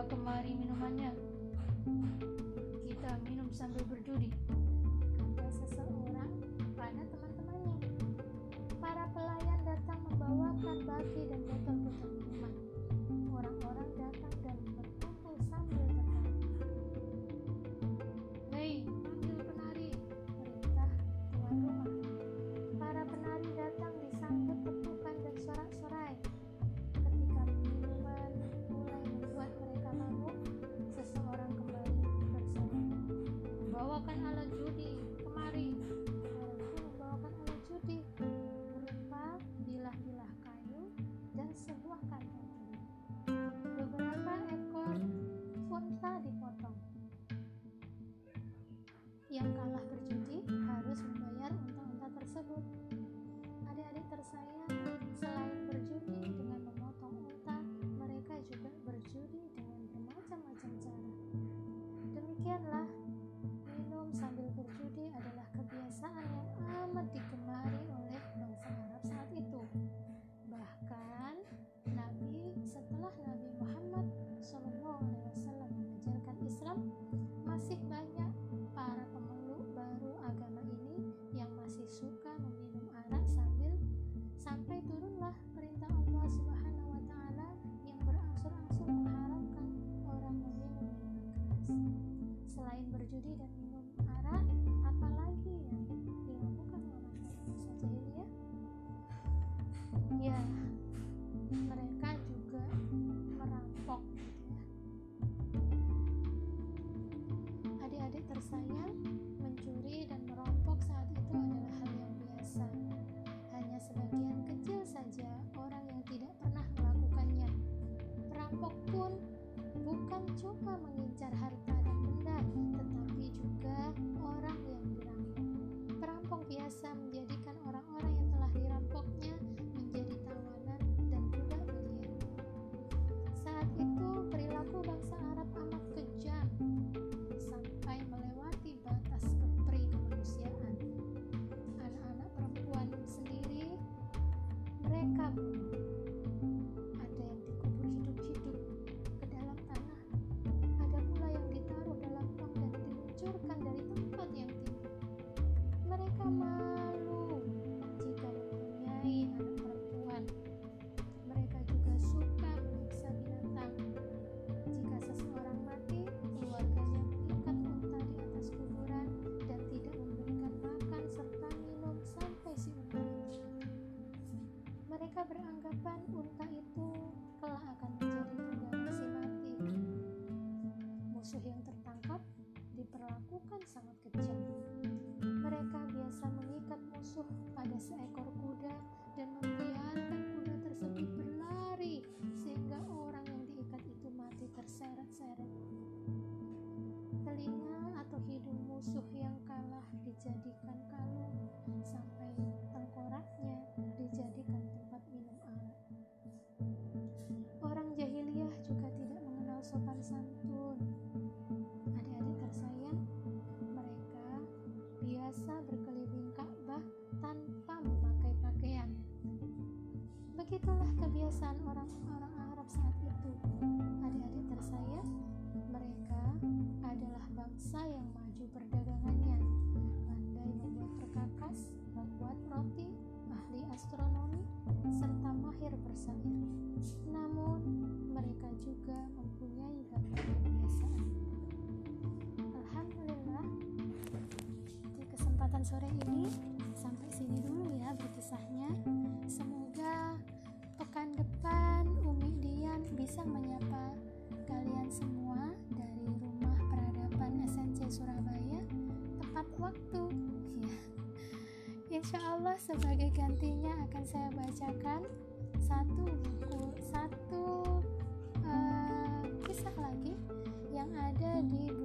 bawa kemari minumannya. Kita minum sambil berjudi, kata seseorang pada teman-temannya. Para pelayan datang membawakan baki dan botol-botol minuman. Orang-orang datang dan berkumpul sambil tertawa. Hei, panggil penari, perintah tuan rumah. Para penari datang disambut tepukan dan sorak-sorai. Ketika minuman mulai membuat mereka mabuk, seseorang kembali bersorak, membawakan alat judi kemari. Orang itu membawakan alat judi berupa bilah-bilah kayu dan sebuah kantong judi. Beberapa ekor unta dipotong. Yang kalah berjudi harus membayar unta-unta tersebut. Adik-adik tersayang, selain berjudi dengan memotong unta, mereka juga berjudi dengan bermacam-macam cara. Demikianlah, minum sambil berjudi adalah kebiasaan yang amat digemari oleh bangsa Arab saat itu. Bahkan Nabi setelah Nabi Muhammad SAW mengajarkan Islam, masih banyak para pemeluk baru agama ini yang masih suka meminum arak sampai turunlah perintah Allah Subhanahu wa taala yang berangsur-angsur mengharamkan orang meminum minuman keras. Selain berjudi dan minum arak, apalagi yang dilakukan orang dari masa jahiliyah? Ya, mereka juga merampok gitu ya. Adik-adik tersayang, mencuri dan merampok saat itu adalah hal yang biasa. Hanya sebagian kecil saja orang yang tidak pernah melakukannya. Perampok pun bukan cuma mengincar harta dan benda, tetapi juga orang yang dirampok. Perampok biasa menjadikan orang-orang yang telah dirampoknya menjadi tawanan dan budak pilihan. Saat itu perilaku bangsa Arab amat kejam sampai melewati batas keprikemanusiaan. Anak-anak perempuan sendiri mereka bunuh. Ada yang dikubur hidup-hidup ke dalam tanah, ada pula yang ditaruh dalam tong dan diluncurkan dari tempat yang tinggi. Mereka malu jika mempunyai anak perempuan. Mereka juga suka menyiksa binatang. Jika seseorang mati, keluarganya mengikat unta di atas kuburan dan tidak memberikan makan serta minum sampai si unta mati. Mereka beranggapan unta itu kelak akan menjadi tunggangan si mati. Musuh yang tertangkap diperlakukan sangat kejam. Mereka biasa mengikat musuh pada seekor kuda dan membiarkan kuda tersebut berlari sehingga orang yang diikat itu mati terseret-seret. Telinga atau hidung musuh yang kalah dijadikan kalung, sampai tengkoraknya dijadikan tempat minum arak. Orang jahiliyah juga tidak mengenal sopan santun. Adik-adik tersayang, biasa berkeliling Ka'bah tanpa memakai pakaian. Begitulah kebiasaan orang-orang Arab saat itu. Adik-adik tersayang, mereka adalah bangsa yang maju perdagangannya, pandai membuat perkakas, membuat roti, ahli astronomi, serta mahir bersair. Namun, mereka juga mempunyai banyak kebiasaan. Alhamdulillah, kesempatan sore ini sampai sini dulu ya berkisahnya. Semoga pekan depan Umi Dian bisa menyapa kalian semua dari Rumah Peradaban SNC Surabaya tepat waktu ya. Insya Allah sebagai gantinya akan saya bacakan satu kisah lagi yang ada di